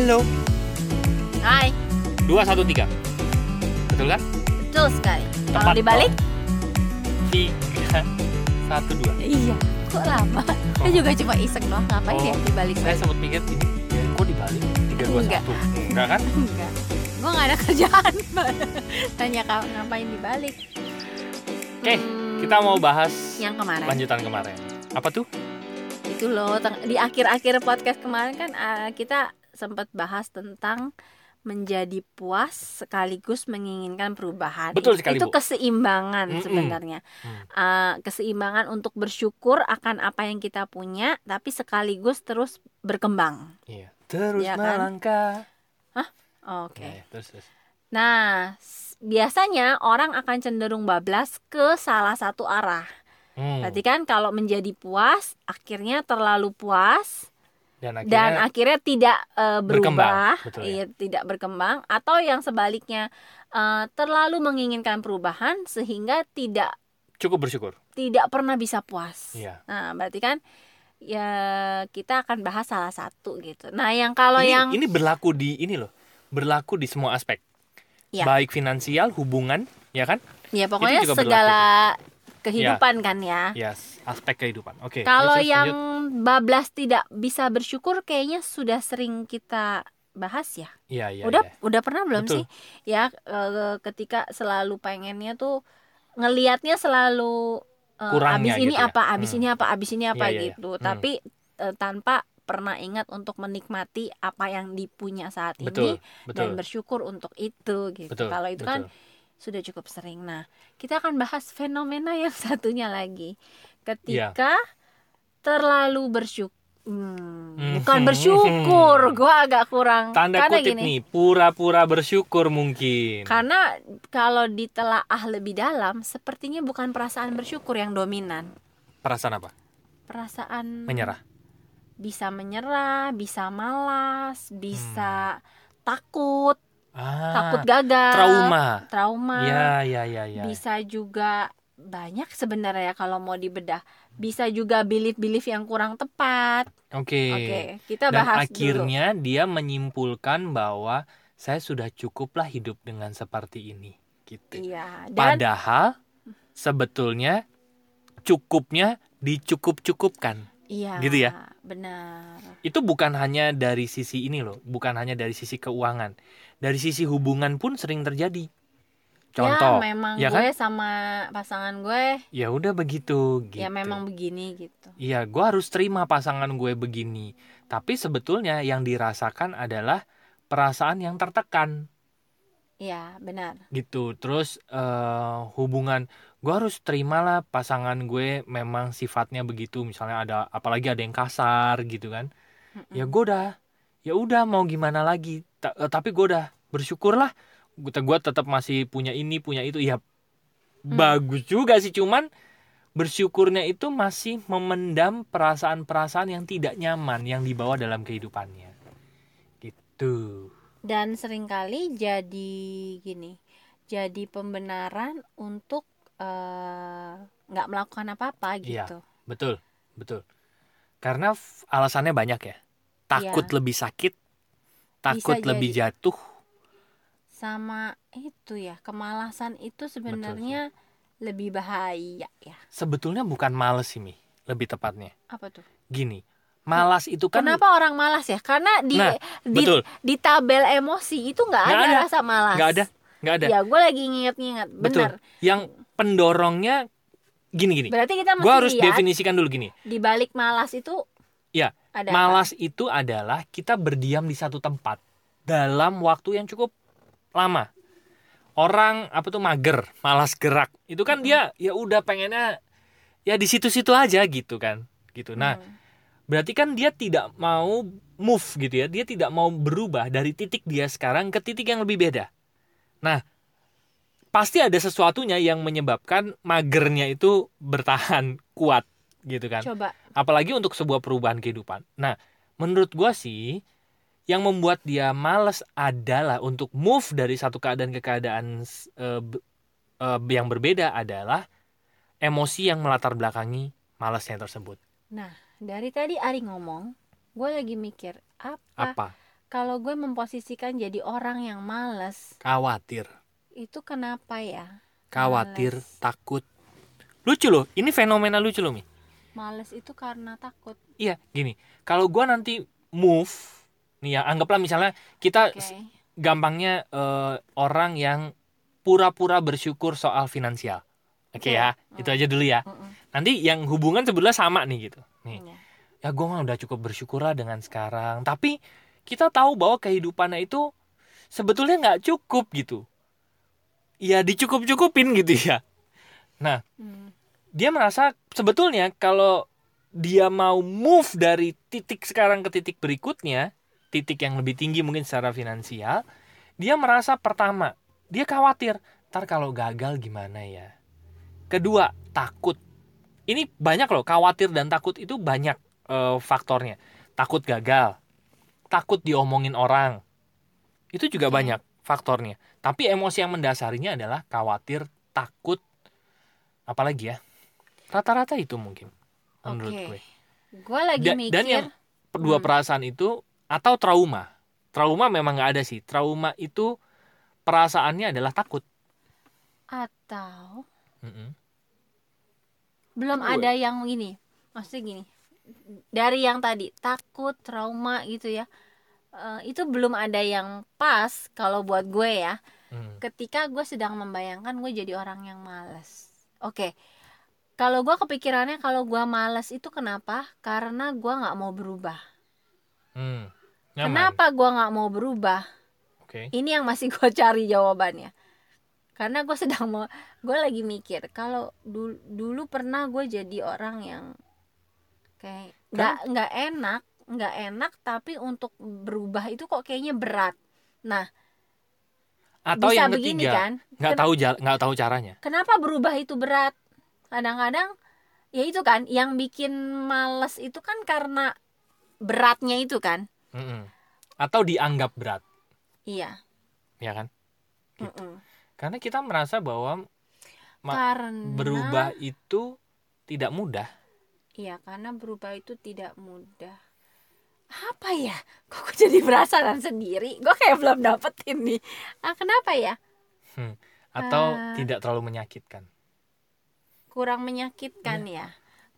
Halo. Hai. 2, 1, 3. Betul kan? Betul sekali. Kalau dibalik? 3, 1, 2. Iya. Kok lama? Saya juga cuma iseng doang. Ngapain dia dibalik? Saya sempat pikir ini. Ya, kok dibalik? 3, 2, 1. Enggak kan? Enggak. Gue nggak ada kerjaan. Tanya kau ngapain dibalik? Oke, kita mau bahas yang kemarin. Lanjutan kemarin. Apa tuh? Itu loh, di akhir-akhir podcast kemarin kan kita sempat bahas tentang menjadi puas sekaligus menginginkan perubahan. Betul sekali, itu Bu. Keseimbangan sebenarnya. Keseimbangan untuk bersyukur akan apa yang kita punya, tapi sekaligus terus berkembang. Iya. Terus ya, melangkah. Kan? Hah? Oke. Okay. Terus. Nah, biasanya orang akan cenderung bablas ke salah satu arah. Berarti kan kalau menjadi puas, akhirnya terlalu puas dan akhirnya tidak berubah, ya? Tidak berkembang, atau yang sebaliknya terlalu menginginkan perubahan sehingga tidak cukup bersyukur, tidak pernah bisa puas. Yeah. Nah, berarti kan ya kita akan bahas salah satu gitu. Nah, yang kalau ini berlaku di semua aspek. Ya. Baik finansial, hubungan, ya kan? Ya, pokoknya segala kehidupan ya. Kan ya. Yes, aspek kehidupan. Oke. Okay. Kalau yang bablas tidak bisa bersyukur kayaknya sudah sering kita bahas ya. Iya. Udah pernah belum Betul. Sih? Ya, ketika selalu pengennya tuh ngelihatnya selalu kurangnya, abis ini gitu apa, ya? abis ini apa gitu. Ya. Tapi tanpa pernah ingat untuk menikmati apa yang dipunya saat ini dan bersyukur untuk itu gitu. Kalau itu kan sudah cukup sering. Nah, kita akan bahas fenomena yang satunya lagi. Ketika terlalu bersyukur, bukan bersyukur, gue agak kurang. Tanda kutip gini, nih, pura-pura bersyukur mungkin. Karena kalau ditelaah lebih dalam, sepertinya bukan perasaan bersyukur yang dominan. Perasaan apa? Perasaan menyerah. Bisa menyerah, bisa malas, bisa takut gagal, trauma. Ya. Bisa juga banyak sebenarnya kalau mau dibedah. Bisa juga belief yang kurang tepat. Oke. Kita bahas. Dan akhirnya dulu. Dia menyimpulkan bahwa saya sudah cukuplah hidup dengan seperti ini, gitu. Iya. Dan padahal sebetulnya cukupnya dicukup-cukupkan. Iya, gitu ya? Benar. Itu bukan hanya dari sisi ini loh, bukan hanya dari sisi keuangan. Dari sisi hubungan pun sering terjadi. Contoh, ya memang ya gue kan? Sama pasangan gue. Ya udah begitu. Gitu. Ya memang begini gitu. Iya, gue harus terima pasangan gue begini. Tapi sebetulnya yang dirasakan adalah perasaan yang tertekan. Iya, benar. Gitu, terus hubungan. Gue harus terimalah pasangan gue memang sifatnya begitu, misalnya apalagi ada yang kasar gitu kan. Ya udah mau gimana lagi, tapi gue udah bersyukurlah, gue tetap masih punya ini punya itu ya. Bagus juga sih, cuman bersyukurnya itu masih memendam perasaan-perasaan yang tidak nyaman yang dibawa dalam kehidupannya gitu. Dan seringkali jadi pembenaran untuk nggak melakukan apa-apa gitu. Iya, betul. Karena alasannya banyak ya. Takut lebih sakit, takut lebih jatuh. Sama itu ya, kemalasan itu sebenarnya lebih bahaya ya. Sebetulnya bukan malas sih, Mi, lebih tepatnya. Apa tuh? Gini, malas itu kan. Kenapa orang malas ya? Karena di tabel emosi itu nggak ada rasa malas. Nggak ada. Ya gue lagi inget-inget. Benar. Yang pendorongnya gini. Berarti kita mesti harus definisikan dulu gini. Di balik malas itu ya, malas apa? Itu adalah kita berdiam di satu tempat dalam waktu yang cukup lama. Orang mager, malas gerak. Itu kan dia ya udah pengennya ya di situ-situ aja gitu kan. Gitu. Nah, berarti kan dia tidak mau move gitu ya. Dia tidak mau berubah dari titik dia sekarang ke titik yang lebih beda. Nah, pasti ada sesuatunya yang menyebabkan magernya itu bertahan kuat gitu kan. Coba. Apalagi untuk sebuah perubahan kehidupan. Nah, menurut gua sih yang membuat dia malas adalah untuk move dari satu keadaan ke keadaan yang berbeda adalah emosi yang melatar belakangi malasnya tersebut. Nah, dari tadi Ari ngomong, gua lagi mikir apa? Kalau gue memposisikan jadi orang yang malas, khawatir. Itu kenapa ya? Khawatir, males. Takut. Lucu loh, ini fenomena lucu loh Mi. Malas itu karena takut. Iya, gini. Kalau gue nanti move, nih ya, anggaplah misalnya kita gampangnya orang yang pura-pura bersyukur soal finansial. Oke ya, itu aja dulu ya. Nanti yang hubungan sebelah sama nih gitu. Nih. Ya gue mah udah cukup bersyukur lah dengan sekarang. Tapi kita tahu bahwa kehidupannya itu sebetulnya nggak cukup gitu. Ya dicukup-cukupin gitu ya. Nah, dia merasa sebetulnya kalau dia mau move dari titik sekarang ke titik berikutnya, titik yang lebih tinggi mungkin secara finansial, dia merasa pertama, dia khawatir, ntar kalau gagal gimana ya. Kedua, takut. Ini banyak loh, khawatir dan takut itu banyak faktornya. Takut gagal, takut diomongin orang, itu juga banyak faktornya. Tapi emosi yang mendasarinya adalah khawatir, takut, apalagi ya, rata-rata itu mungkin menurut gue. Gue lagi mikir. Dan yang kedua perasaan itu atau trauma. Trauma memang nggak ada sih. Trauma itu perasaannya adalah takut. Atau belum ada yang gini. Maksudnya gini. Dari yang tadi takut, trauma gitu ya, itu belum ada yang pas kalau buat gue ya. Ketika gue sedang membayangkan gue jadi orang yang malas. Oke. Kalau gue kepikirannya kalau gue malas itu kenapa? Karena gue nggak mau berubah. Kenapa gue nggak mau berubah? Ini yang masih gue cari jawabannya. Karena gue sedang mau, gue lagi mikir kalau dulu pernah gue jadi orang yang kayak nggak enak tapi untuk berubah itu kok kayaknya berat. Nah, atau bisa yang begini ketiga, kan? Nggak tahu caranya. Kenapa berubah itu berat? Kadang-kadang ya itu kan yang bikin malas itu kan karena beratnya itu kan? Atau dianggap berat? Iya. Iya kan? Gitu. Karena kita merasa bahwa berubah itu tidak mudah. Iya, karena berubah itu tidak mudah. Apa ya? Kok jadi penasaran sendiri? Gue kayak belum dapetin nih. Kenapa ya? Atau tidak terlalu menyakitkan. Kurang menyakitkan ya.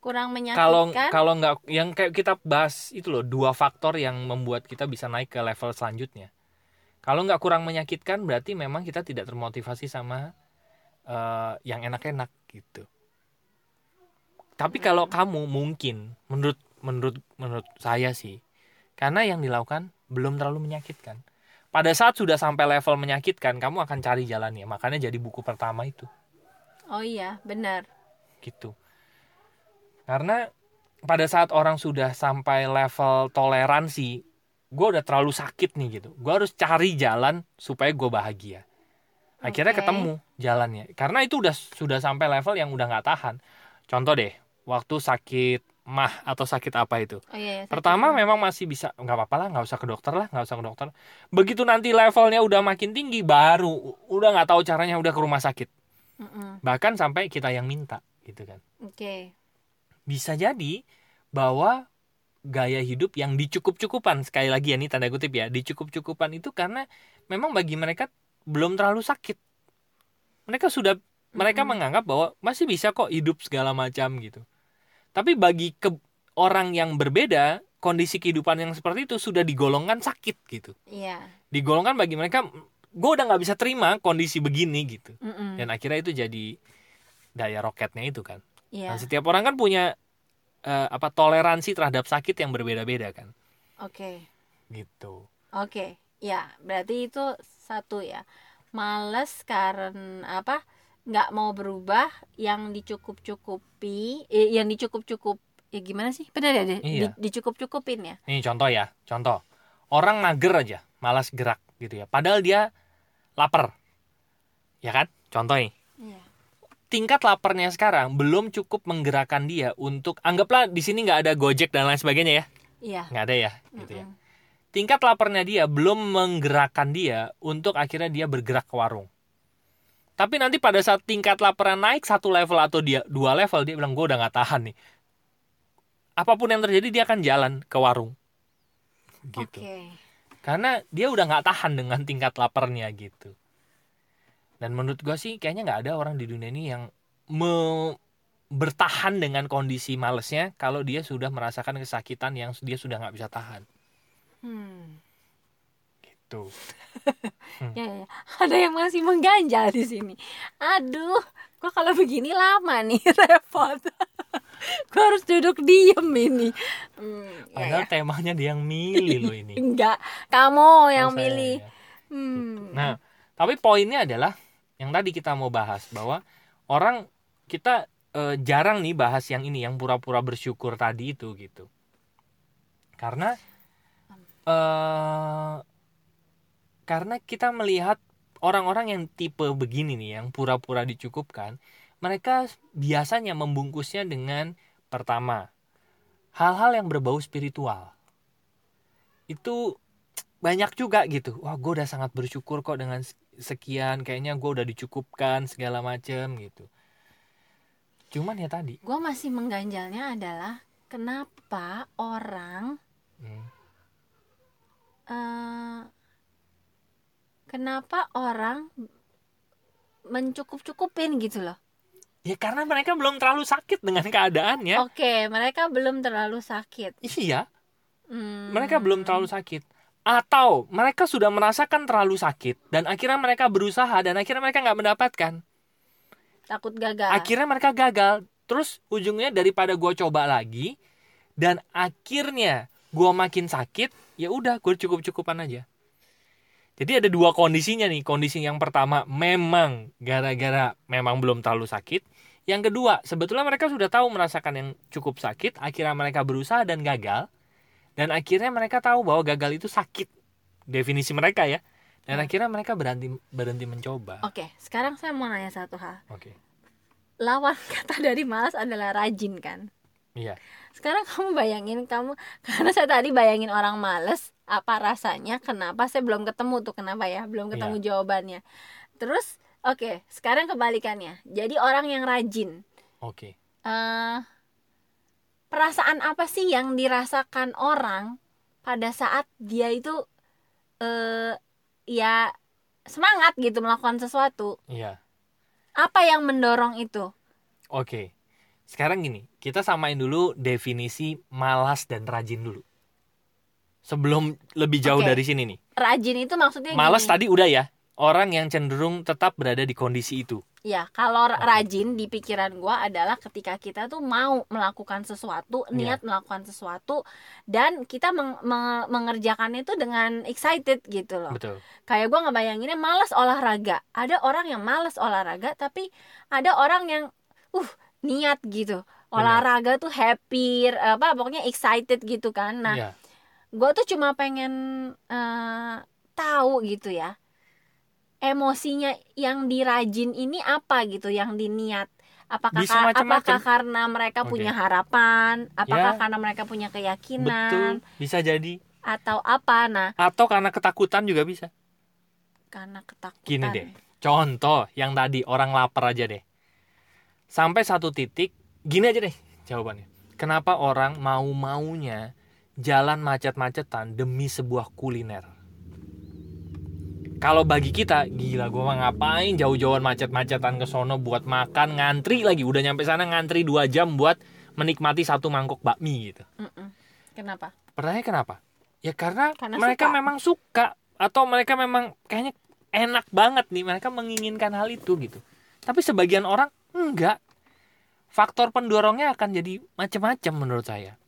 Kurang menyakitkan. Kalau nggak, yang kayak kita bahas itu loh, dua faktor yang membuat kita bisa naik ke level selanjutnya. Kalau nggak kurang menyakitkan, berarti memang kita tidak termotivasi sama yang enak-enak gitu. Tapi kalau kamu mungkin menurut saya sih, karena yang dilakukan belum terlalu menyakitkan. Pada saat sudah sampai level menyakitkan, kamu akan cari jalannya. Makanya jadi buku pertama itu. Oh iya, benar. Gitu. Karena pada saat orang sudah sampai level toleransi, gue udah terlalu sakit nih gitu. Gue harus cari jalan supaya gue bahagia. Akhirnya ketemu jalannya. Karena itu sudah sampai level yang udah nggak tahan. Contoh deh, waktu sakit mah atau sakit apa itu. Pertama memang masih bisa, nggak apa-apa lah, nggak usah ke dokter. Begitu nanti levelnya udah makin tinggi, baru udah nggak tahu caranya, udah ke rumah sakit. Bahkan sampai kita yang minta gitu kan. Bisa jadi bahwa gaya hidup yang dicukup-cukupan, sekali lagi ya, ini tanda kutip ya, dicukup-cukupan itu karena memang bagi mereka belum terlalu sakit. Mereka menganggap bahwa masih bisa kok hidup segala macam gitu. Tapi bagi orang yang berbeda, kondisi kehidupan yang seperti itu sudah digolongkan sakit gitu. Digolongkan bagi mereka, gue udah gak bisa terima kondisi begini gitu. Dan akhirnya itu jadi daya roketnya itu kan. Nah, setiap orang kan punya toleransi terhadap sakit yang berbeda-beda kan. Gitu. Ya, berarti itu satu ya. Males karena apa? Nggak mau berubah, yang dicukup-cukupi, yang dicukup-cukup, ya gimana sih? Benar ya? Dicukup-cukupin ya? Ini contoh ya, contoh. Orang mager aja, malas gerak gitu ya. Padahal dia lapar, ya kan? Contoh nih. Tingkat laparnya sekarang belum cukup menggerakkan dia untuk, anggaplah di sini nggak ada Gojek dan lain sebagainya ya? Nggak ada ya, gitu ya. Tingkat laparnya dia belum menggerakkan dia untuk akhirnya dia bergerak ke warung. Tapi nanti pada saat tingkat laparan naik satu level atau dia dua level, dia bilang gue udah nggak tahan nih. Apapun yang terjadi dia akan jalan ke warung. Gitu. Karena dia udah gak tahan dengan tingkat laparnya gitu. Dan menurut gue sih kayaknya gak ada orang di dunia ini yang bertahan dengan kondisi malesnya kalau dia sudah merasakan kesakitan yang dia sudah gak bisa tahan. Gitu. Ya. Ada yang masih mengganjal di sini. Aduh, gue kalau begini lama nih, repot. Gue harus duduk diem ini. Padahal temanya dia yang milih loh ini. Enggak, kamu yang milih. Ya. Gitu. Nah, tapi poinnya adalah yang tadi kita mau bahas, bahwa orang kita jarang nih bahas yang ini, yang pura-pura bersyukur tadi itu gitu. Karena kita melihat orang-orang yang tipe begini nih, yang pura-pura dicukupkan. Mereka biasanya membungkusnya dengan pertama, hal-hal yang berbau spiritual. Itu banyak juga gitu. Wah, gue udah sangat bersyukur kok dengan sekian. Kayaknya gue udah dicukupkan segala macem gitu. Cuman ya tadi, gue masih mengganjalnya adalah kenapa orang mencukup-cukupin gitu loh. Ya karena mereka belum terlalu sakit dengan keadaannya. Oke, mereka belum terlalu sakit. Iya. Mereka belum terlalu sakit. Atau mereka sudah merasakan terlalu sakit dan akhirnya mereka berusaha dan akhirnya mereka gak mendapatkan. Takut gagal. Akhirnya mereka gagal. Terus ujungnya daripada gue coba lagi dan akhirnya gue makin sakit, ya udah gue cukup-cukupan aja. Jadi ada dua kondisinya nih. Kondisi yang pertama memang gara-gara memang belum terlalu sakit. Yang kedua, sebetulnya mereka sudah tahu merasakan yang cukup sakit. Akhirnya mereka berusaha dan gagal. Dan akhirnya mereka tahu bahwa gagal itu sakit. Definisi mereka ya. Dan akhirnya mereka berhenti mencoba. Oke, sekarang saya mau nanya satu hal. Oke. Lawan kata dari malas adalah rajin kan? Iya. Sekarang kamu bayangin karena saya tadi bayangin orang malas. Apa rasanya, kenapa saya belum ketemu tuh, kenapa ya, belum ketemu jawabannya. Terus, oke, sekarang kebalikannya. Jadi orang yang rajin. Oke. Perasaan apa sih yang dirasakan orang pada saat dia itu ya semangat gitu melakukan sesuatu. Iya. Apa yang mendorong itu? Oke, sekarang gini, kita samain dulu definisi malas dan rajin dulu. Sebelum lebih jauh dari sini nih. Rajin itu maksudnya malas tadi udah ya. Orang yang cenderung tetap berada di kondisi itu. Ya, kalau rajin di pikiran gue adalah ketika kita tuh mau melakukan sesuatu, niat melakukan sesuatu, dan kita mengerjakannya itu dengan excited gitu loh. Betul. Kayak gue ngebayanginnya malas olahraga. Ada orang yang malas olahraga, tapi ada orang yang niat gitu. Olahraga tuh happy, pokoknya excited gitu kan. Nah. Yeah. Gue tuh cuma pengen tahu gitu ya, emosinya yang dirajin ini apa gitu, yang diniat. Apakah karena mereka punya harapan, apakah karena mereka punya keyakinan. Betul, bisa jadi. Atau apa, nah. Atau karena ketakutan juga bisa. Karena ketakutan. Gini deh, contoh yang tadi, orang lapar aja deh. Sampai satu titik, gini aja deh jawabannya. Kenapa orang mau-maunya jalan macet-macetan demi sebuah kuliner? Kalau bagi kita, gila, gue ngapain jauh-jauhan macet-macetan ke sono buat makan, ngantri lagi. Udah nyampe sana ngantri 2 jam buat menikmati satu mangkok bakmi gitu. Kenapa? Pertanyaannya kenapa? Ya karena mereka suka. Memang suka. Atau mereka memang kayaknya enak banget nih, mereka menginginkan hal itu gitu. Tapi sebagian orang enggak. Faktor pendorongnya akan jadi macam-macam menurut saya.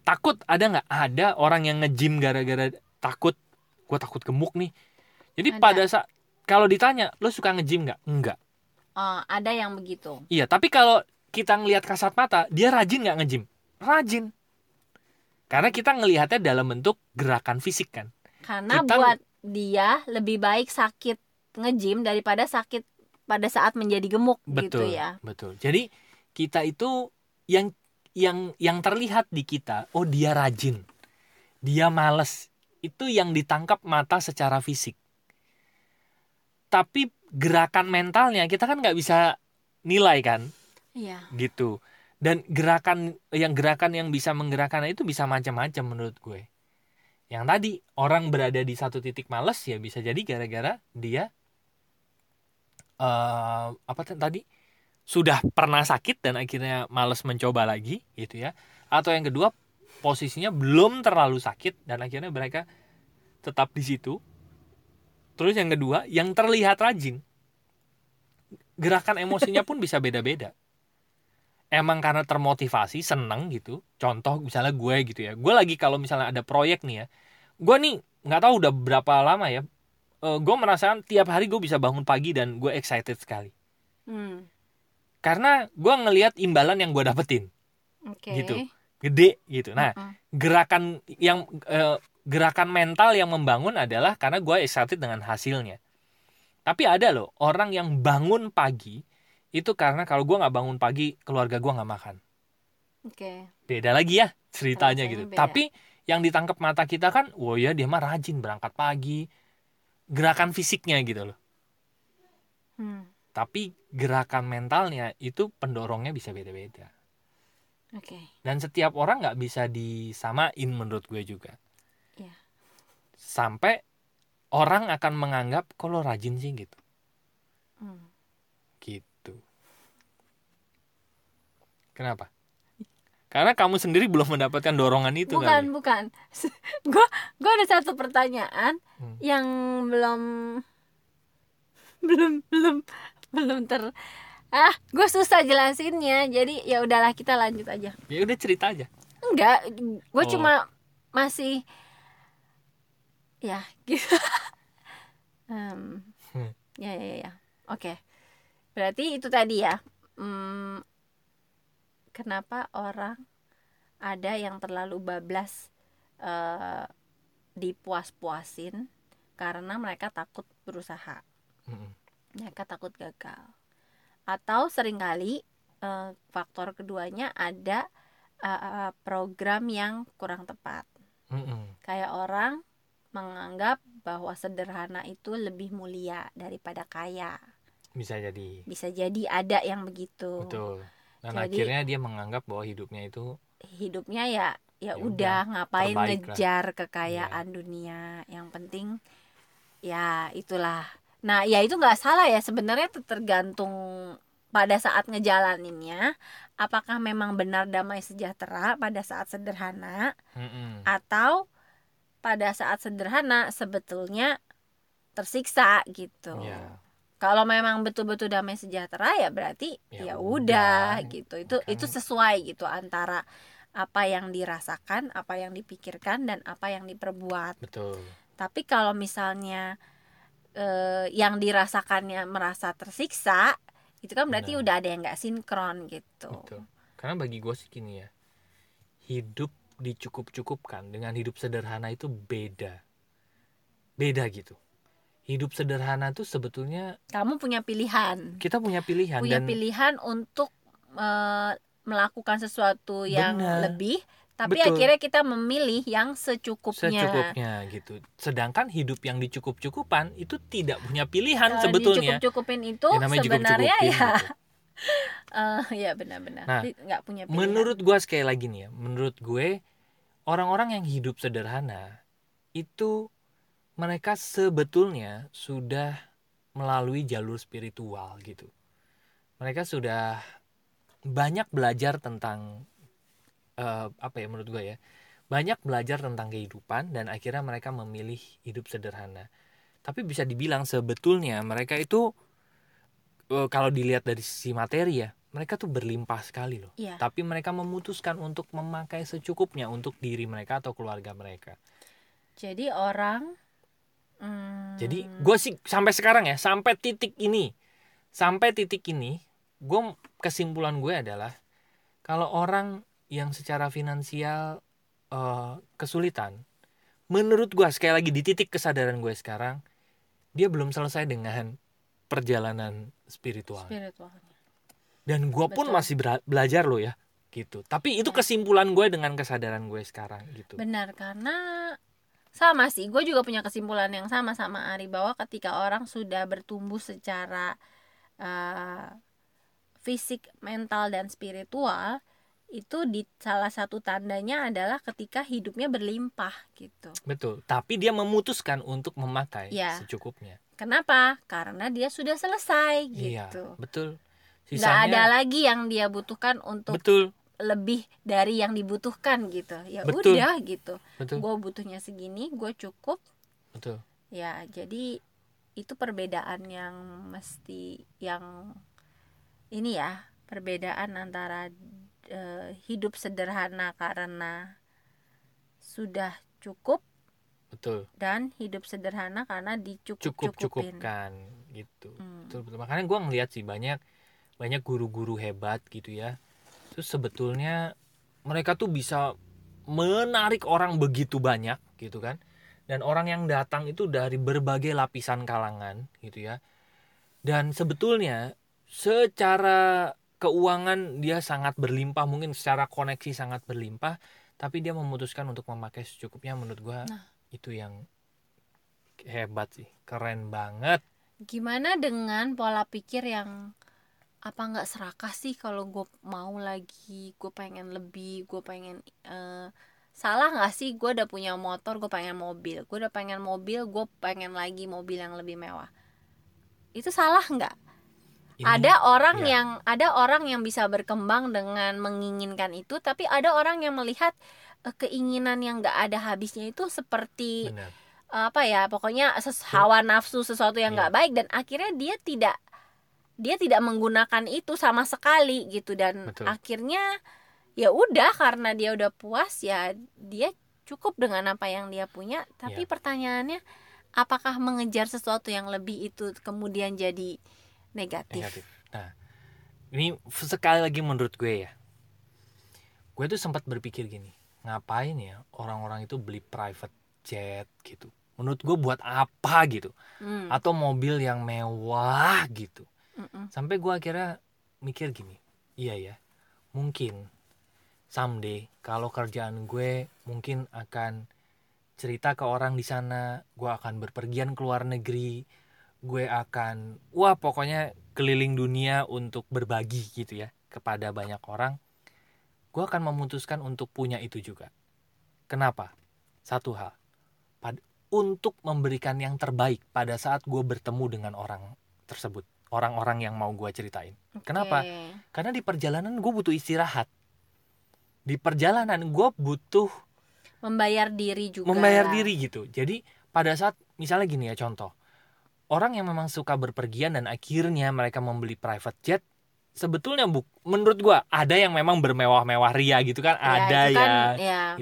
Takut ada nggak? Ada orang yang nge-gym gara-gara takut, gue takut gemuk nih. Jadi ada. Pada saat kalau ditanya, lo suka nge-gym nggak? Enggak. Ada yang begitu. Iya, tapi kalau kita ngelihat kasat mata, dia rajin nggak nge-gym? Rajin. Karena kita ngelihatnya dalam bentuk gerakan fisik kan. Karena kita, buat dia lebih baik sakit nge-gym daripada sakit pada saat menjadi gemuk. Betul, gitu ya. Betul. Jadi kita itu yang terlihat di kita, oh dia rajin, dia malas, itu yang ditangkap mata secara fisik. Tapi gerakan mentalnya kita kan nggak bisa nilai kan, iya. Gitu. Dan gerakan yang bisa menggerakkan itu bisa macam-macam menurut gue. Yang tadi, orang berada di satu titik malas ya bisa jadi gara-gara dia sudah pernah sakit dan akhirnya malas mencoba lagi gitu ya. Atau yang kedua, posisinya belum terlalu sakit dan akhirnya mereka tetap di situ. Terus yang kedua, yang terlihat rajin, gerakan emosinya pun bisa beda-beda. Emang karena termotivasi, seneng gitu. Contoh misalnya gue gitu ya. Gue lagi kalau misalnya ada proyek nih ya. Gue nih gak tahu udah berapa lama ya. Gue merasakan tiap hari gue bisa bangun pagi dan gue excited sekali. Karena gue ngelihat imbalan yang gue dapetin. Okay. Gitu. Gede gitu. Nah, gerakan mental yang membangun adalah karena gue excited dengan hasilnya. Tapi ada loh orang yang bangun pagi. Itu karena kalau gue gak bangun pagi, keluarga gue gak makan. Okay. Beda lagi ya ceritanya. Rasanya gitu. Beda. Tapi yang ditangkap mata kita kan, wah ya dia mah rajin berangkat pagi. Gerakan fisiknya gitu loh. Tapi gerakan mentalnya itu pendorongnya bisa beda-beda. Okay. Dan setiap orang gak bisa disamain menurut gue juga. Yeah. Sampai orang akan menganggap kalau rajin sih gitu. Gitu. Kenapa? Karena kamu sendiri belum mendapatkan dorongan itu. Bukan. Gue ada satu pertanyaan yang belum ter. Gue susah jelasinnya. Jadi ya udahlah kita lanjut aja. Ya udah cerita aja. Enggak, gue cuma masih ya gitu. Ya. Oke. Berarti itu tadi ya. Kenapa orang ada yang terlalu bablas dipuas-puasin karena mereka takut berusaha, mereka takut gagal. Atau seringkali faktor keduanya ada program yang kurang tepat. Kayak orang menganggap bahwa sederhana itu lebih mulia daripada kaya. Bisa jadi ada yang begitu. Betul. Dan jadi, akhirnya dia menganggap bahwa hidupnya ya udah ngapain ngejar lah kekayaan dunia, yang penting ya itulah. Nah ya itu nggak salah ya sebenarnya, tergantung pada saat ngejalaninnya apakah memang benar damai sejahtera pada saat sederhana, atau pada saat sederhana sebetulnya tersiksa gitu ya. Kalau memang betul-betul damai sejahtera ya berarti ya udah gitu. Itu sesuai gitu antara apa yang dirasakan, apa yang dipikirkan dan apa yang diperbuat. Betul. Tapi kalau misalnya yang dirasakannya merasa tersiksa, itu kan berarti udah ada yang enggak sinkron gitu. Betul. Karena bagi gue sih gini ya. Hidup dicukup-cukupkan dengan hidup sederhana itu beda. Beda gitu. Hidup sederhana tuh sebetulnya kamu punya pilihan. Kita punya pilihan. Punya dan pilihan untuk melakukan sesuatu yang lebih. Tapi betul, akhirnya kita memilih yang secukupnya. Secukupnya gitu. Sedangkan hidup yang dicukup-cukupan itu tidak punya pilihan sebetulnya. Dicukup-cukupin itu ya, sebenarnya ya. Gitu. Ya benar-benar. Nah, nggak punya pilihan. Menurut gue sekali lagi nih ya. Menurut gue orang-orang yang hidup sederhana itu mereka sebetulnya sudah melalui jalur spiritual gitu. Mereka sudah banyak belajar tentang menurut gue ya, banyak belajar tentang kehidupan dan akhirnya mereka memilih hidup sederhana. Tapi bisa dibilang sebetulnya mereka itu kalau dilihat dari sisi materi ya, mereka tuh berlimpah sekali loh. Yeah. Tapi mereka memutuskan untuk memakai secukupnya untuk diri mereka atau keluarga mereka. Jadi orang Jadi gue sih sampai sekarang ya, sampai titik ini gue, kesimpulan gue adalah kalau orang yang secara finansial kesulitan, menurut gue sekali lagi di titik kesadaran gue sekarang, dia belum selesai dengan perjalanan spiritualnya. Dan gue pun masih belajar loh ya gitu. Tapi itu kesimpulan gue dengan kesadaran gue sekarang gitu. Benar, karena sama sih, gue juga punya kesimpulan yang sama Ari, bahwa ketika orang sudah bertumbuh secara fisik, mental, dan spiritual, itu di salah satu tandanya adalah ketika hidupnya berlimpah gitu. Betul, tapi dia memutuskan untuk memakai secukupnya. Kenapa? Karena dia sudah selesai gitu. Iya, betul. Sisanya nggak ada lagi yang dia butuhkan untuk lebih dari yang dibutuhkan gitu. Ya udah gitu. Gue butuhnya segini, gue cukup. Betul. Ya, jadi itu perbedaan yang mesti yang ini ya, perbedaan antara hidup sederhana karena sudah cukup, dan hidup sederhana karena dicukup-cukupkan gitu. Betul. Makanya gue ngeliat sih banyak guru-guru hebat gitu ya, terus sebetulnya mereka tuh bisa menarik orang begitu banyak gitu kan, dan orang yang datang itu dari berbagai lapisan kalangan gitu ya, dan sebetulnya secara keuangan dia sangat berlimpah, mungkin secara koneksi sangat berlimpah, tapi dia memutuskan untuk memakai secukupnya. Menurut gue itu yang hebat sih, keren banget. Gimana dengan pola pikir yang apa nggak serakah sih, kalau gue mau lagi, gue pengen lebih, gue pengen salah nggak sih, gue udah punya motor, gue pengen mobil, gue udah pengen mobil, gue pengen lagi mobil yang lebih mewah, itu salah nggak? Ada orang yang bisa berkembang dengan menginginkan itu, tapi ada orang yang melihat keinginan yang nggak ada habisnya itu seperti pokoknya hawa nafsu, sesuatu yang nggak baik, dan akhirnya dia tidak menggunakan itu sama sekali gitu, dan akhirnya ya udah, karena dia udah puas ya dia cukup dengan apa yang dia punya. Tapi pertanyaannya, apakah mengejar sesuatu yang lebih itu kemudian jadi negatif. Nah, ini sekali lagi menurut gue ya, gue tuh sempat berpikir gini, ngapain ya orang-orang itu beli private jet gitu, menurut gue buat apa gitu, atau mobil yang mewah gitu. Sampai gue akhirnya mikir gini, iya ya, mungkin someday kalau kerjaan gue mungkin akan cerita ke orang di sana, gue akan berpergian ke luar negeri, gue akan pokoknya keliling dunia untuk berbagi gitu ya kepada banyak orang. Gue akan memutuskan untuk punya itu juga. Kenapa? Satu hal, untuk memberikan yang terbaik pada saat gue bertemu dengan orang tersebut, orang-orang yang mau gue ceritain. Kenapa? Karena di perjalanan gue butuh istirahat, di perjalanan gue butuh membayar diri juga, diri gitu. Jadi pada saat misalnya gini ya, contoh, orang yang memang suka berpergian dan akhirnya mereka membeli private jet, sebetulnya menurut gue ada yang memang bermewah-mewah ria gitu kan,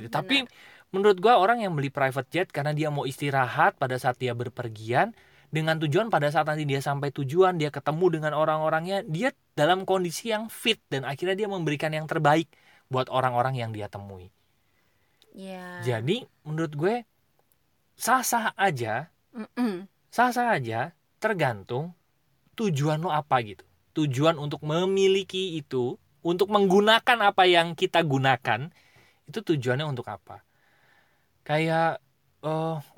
gitu. Tapi menurut gue orang yang beli private jet karena dia mau istirahat pada saat dia berpergian, dengan tujuan pada saat nanti dia sampai tujuan, dia ketemu dengan orang-orangnya, dia dalam kondisi yang fit, dan akhirnya dia memberikan yang terbaik buat orang-orang yang dia temui. Jadi menurut gue sah-sah aja. Sah-sah aja, tergantung tujuan lo apa gitu. Tujuan untuk memiliki itu, untuk menggunakan apa yang kita gunakan, itu tujuannya untuk apa. Kayak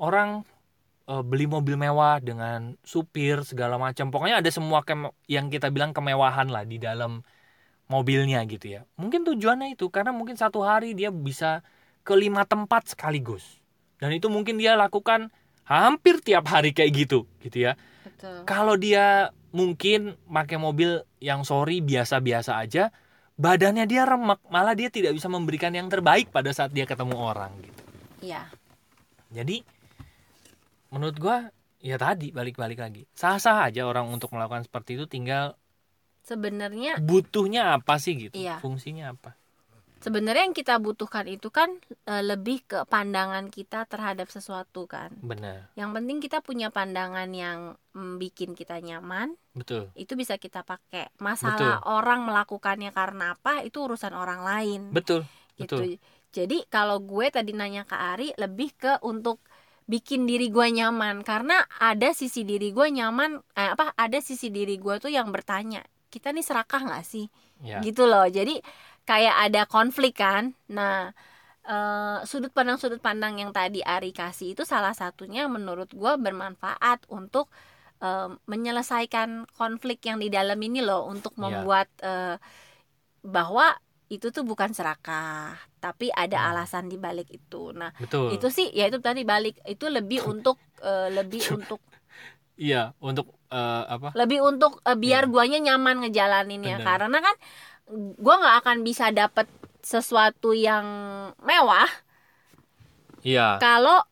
orang beli mobil mewah dengan supir segala macam, pokoknya ada semua yang kita bilang kemewahan lah di dalam mobilnya gitu ya. Mungkin tujuannya itu karena mungkin satu hari dia bisa ke 5 tempat sekaligus, dan itu mungkin dia lakukan hampir tiap hari kayak gitu ya. Kalau dia mungkin pakai mobil yang biasa-biasa aja, badannya dia remek, malah dia tidak bisa memberikan yang terbaik pada saat dia ketemu orang gitu. Iya. Jadi menurut gue ya tadi balik-balik lagi, sah-sah aja orang untuk melakukan seperti itu, tinggal sebenarnya butuhnya apa sih gitu, fungsinya apa. Sebenarnya yang kita butuhkan itu kan lebih ke pandangan kita terhadap sesuatu kan. Benar. Yang penting kita punya pandangan yang bikin kita nyaman. Betul. Itu bisa kita pakai. Masalah orang melakukannya karena apa, itu urusan orang lain. Betul. Gitu. Betul. Jadi kalau gue tadi nanya ke Ari, lebih ke untuk bikin diri gue nyaman, karena ada sisi diri gue nyaman, ada sisi diri gue tuh yang bertanya, kita nih serakah nggak sih? Ya. Gitu loh. Jadi kayak ada konflik kan. Nah, sudut pandang yang tadi Ari kasih itu salah satunya menurut gue bermanfaat untuk menyelesaikan konflik yang di dalam ini loh, untuk membuat bahwa itu tuh bukan serakah, tapi ada alasan di balik itu. Nah, betul. Itu sih ya itu tadi balik itu lebih untuk iya, untuk apa? Lebih untuk biar guanya nyaman ngejalaninnya. Bener. Karena kan gua enggak akan bisa dapet sesuatu yang mewah. Iya. Kalau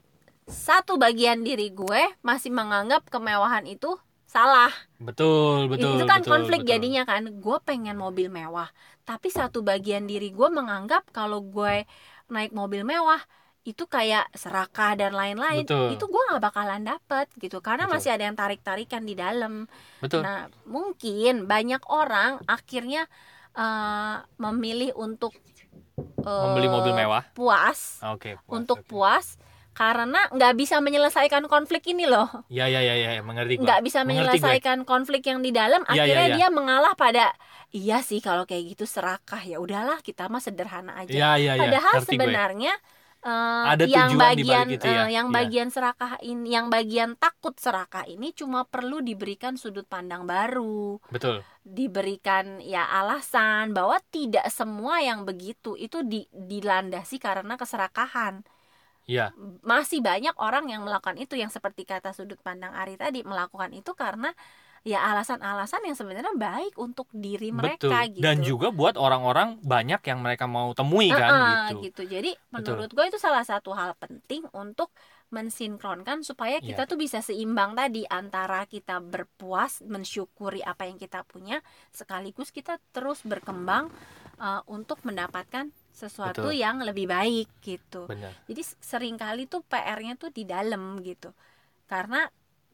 satu bagian diri gue masih menganggap kemewahan itu salah. Betul, betul. Itu kan betul, konflik betul. Jadinya kan gue pengen mobil mewah, tapi satu bagian diri gue menganggap kalau gue naik mobil mewah itu kayak serakah dan lain-lain. Betul. Itu gue nggak bakalan dapet gitu karena betul. Masih ada yang tarik-tarikan di dalam. Betul. Nah mungkin banyak orang akhirnya memilih untuk membeli mobil mewah puas, puas untuk puas. Karena nggak bisa menyelesaikan konflik ini loh. Ya, mengerti gue. Nggak bisa menyelesaikan konflik yang di dalam. Akhirnya dia mengalah pada, iya sih kalau kayak gitu serakah ya udahlah kita mah sederhana aja. Ya, padahal sebenarnya yang bagian serakah ini, yang bagian takut serakah ini cuma perlu diberikan sudut pandang baru. Betul. Diberikan ya alasan bahwa tidak semua yang begitu itu dilandasi karena keserakahan. Ya. Masih banyak orang yang melakukan itu, yang seperti kata sudut pandang Ari tadi, melakukan itu karena ya alasan-alasan yang sebenarnya baik untuk diri mereka. Betul. Gitu. Dan juga buat orang-orang banyak yang mereka mau temui kan gitu. Jadi menurut gue itu salah satu hal penting untuk mensinkronkan supaya kita tuh bisa seimbang tadi antara kita berpuas, mensyukuri apa yang kita punya, sekaligus kita terus berkembang untuk mendapatkan sesuatu betul. Yang lebih baik gitu. Benar. Jadi seringkali tuh PR-nya tuh di dalam gitu. Karena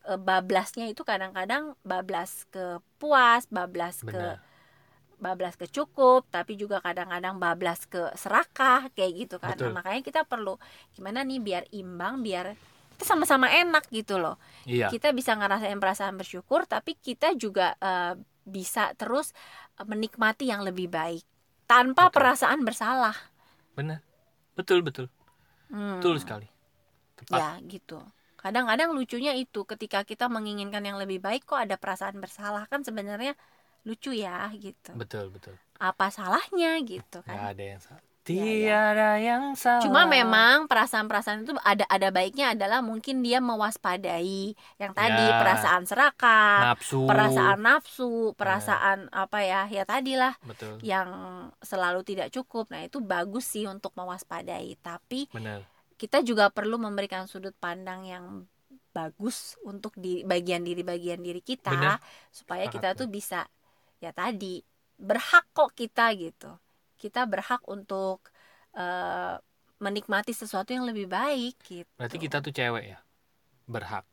bablasnya itu kadang-kadang bablas ke puas, bablas benar. Bablas ke cukup, tapi juga kadang-kadang bablas ke serakah kayak gitu kan. Betul. Makanya kita perlu gimana nih biar imbang, biar kita sama-sama enak gitu loh. Iya. Kita bisa ngerasain perasaan bersyukur, tapi kita juga bisa terus menikmati yang lebih baik. Tanpa betul. Perasaan bersalah. Benar. Betul. Betul sekali. Tepat. Ya, gitu. Kadang-kadang lucunya itu ketika kita menginginkan yang lebih baik kok ada perasaan bersalah kan sebenarnya lucu ya gitu. Betul. Apa salahnya gitu kan? Enggak ada yang salah. Yang salah. Cuma memang perasaan-perasaan itu ada baiknya adalah mungkin dia mewaspadai yang tadi perasaan serakah, perasaan nafsu, perasaan tadilah betul. Yang selalu tidak cukup. Nah, itu bagus sih untuk mewaspadai, tapi bener. Kita juga perlu memberikan sudut pandang yang bagus untuk di bagian diri kita bener. Supaya kita tuh bisa ya tadi berhak kok kita gitu. Kita berhak untuk menikmati sesuatu yang lebih baik gitu. Berarti kita tuh cewek ya? Berhak.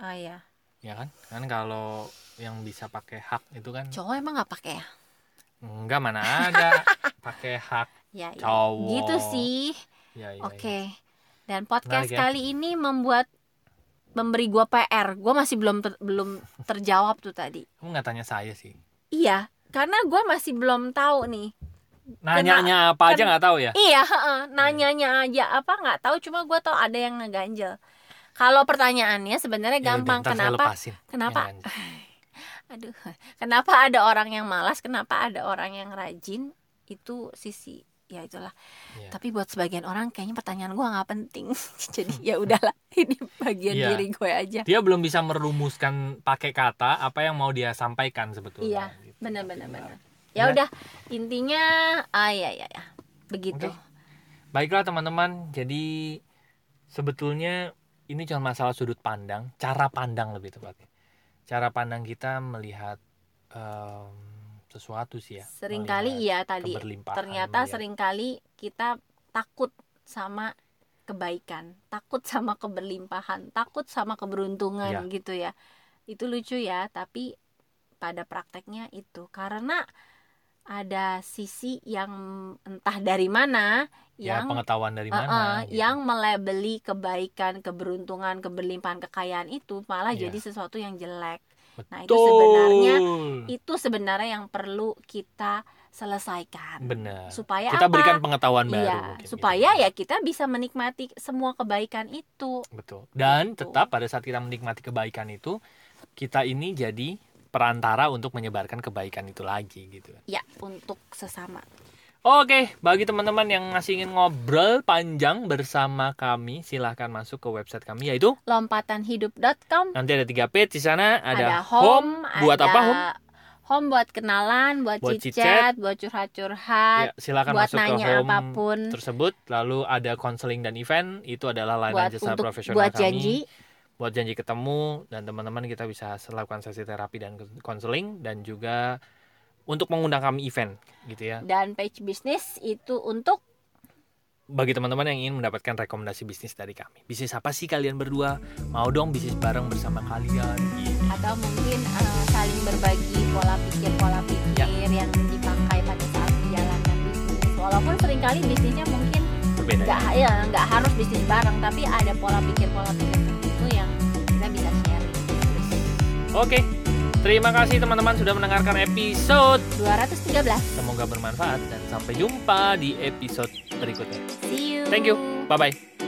Ah iya. Ya kan? Kan kalau yang bisa pakai hak itu kan. Cowok emang enggak pakai ya? Enggak, mana ada pakai hak. Ya. Cowok. Gitu sih. Ya. Oke. Dan podcast kali ini memberi gua PR. Gua masih belum terjawab tuh tadi. Kamu enggak tanya saya sih. Iya, karena gua masih belum tahu nih. Nanyanya apa aja nggak tahu ya? Iya, nanyanya aja apa nggak tahu. Cuma gue tau ada yang ngeganjel. Kalau pertanyaannya sebenarnya gampang. Kenapa ada orang yang malas? Kenapa ada orang yang rajin? Itu sisi ya itulah. Yeah. Tapi buat sebagian orang kayaknya pertanyaan gue nggak penting. Jadi ya udahlah, ini bagian diri gue aja. Dia belum bisa merumuskan pakai kata apa yang mau dia sampaikan sebetulnya. Iya, gitu. Benar. Ya udah, intinya begitu. Okay. Baiklah teman-teman, jadi sebetulnya ini cuma masalah sudut pandang, cara pandang lebih tepatnya. Cara pandang kita melihat sesuatu sih ya. Seringkali iya tadi. Ternyata seringkali kita takut sama kebaikan, takut sama keberlimpahan, takut sama keberuntungan gitu ya. Itu lucu ya, tapi pada prakteknya itu karena ada sisi yang entah dari mana yang pengetahuan dari mana gitu. Yang melabeli kebaikan, keberuntungan, keberlimpahan, kekayaan itu malah jadi sesuatu yang jelek. Betul. Nah, itu sebenarnya yang perlu kita selesaikan. Benar. Supaya kita berikan pengetahuan baru mungkin. Supaya ya kita bisa menikmati semua kebaikan itu. Betul. Dan tetap pada saat kita menikmati kebaikan itu, kita ini jadi perantara untuk menyebarkan kebaikan itu lagi gitu kan. Ya, untuk sesama. Oke, bagi teman-teman yang masih ingin ngobrol panjang bersama kami, silahkan masuk ke website kami, yaitu lompatanhidup.com. Nanti ada 3 page di sana, ada home, buat ada apa home? Home buat kenalan, buat chit-chat, buat curhat-curhat, ya, silakan buat masuk nanya ke home apapun tersebut. Lalu ada counseling dan event, itu adalah layanan jasa profesional buat kami. Buat janji ketemu, dan teman-teman kita bisa lakukan sesi terapi dan counseling, dan juga untuk mengundang kami event gitu ya. Dan page bisnis itu untuk bagi teman-teman yang ingin mendapatkan rekomendasi bisnis dari kami. Bisnis apa sih kalian berdua? Mau dong bisnis bareng bersama kalian gitu. Atau mungkin saling berbagi pola pikir ya, yang dipakai pada saat menjalankan bisnis. Walaupun seringkali bisnisnya mungkin berbeda, nggak harus bisnis bareng, tapi ada pola pikir itu yang kita bisa share. Oke. Terima kasih teman-teman sudah mendengarkan episode 213. Semoga bermanfaat dan sampai jumpa di episode berikutnya. See you. Thank you. Bye-bye.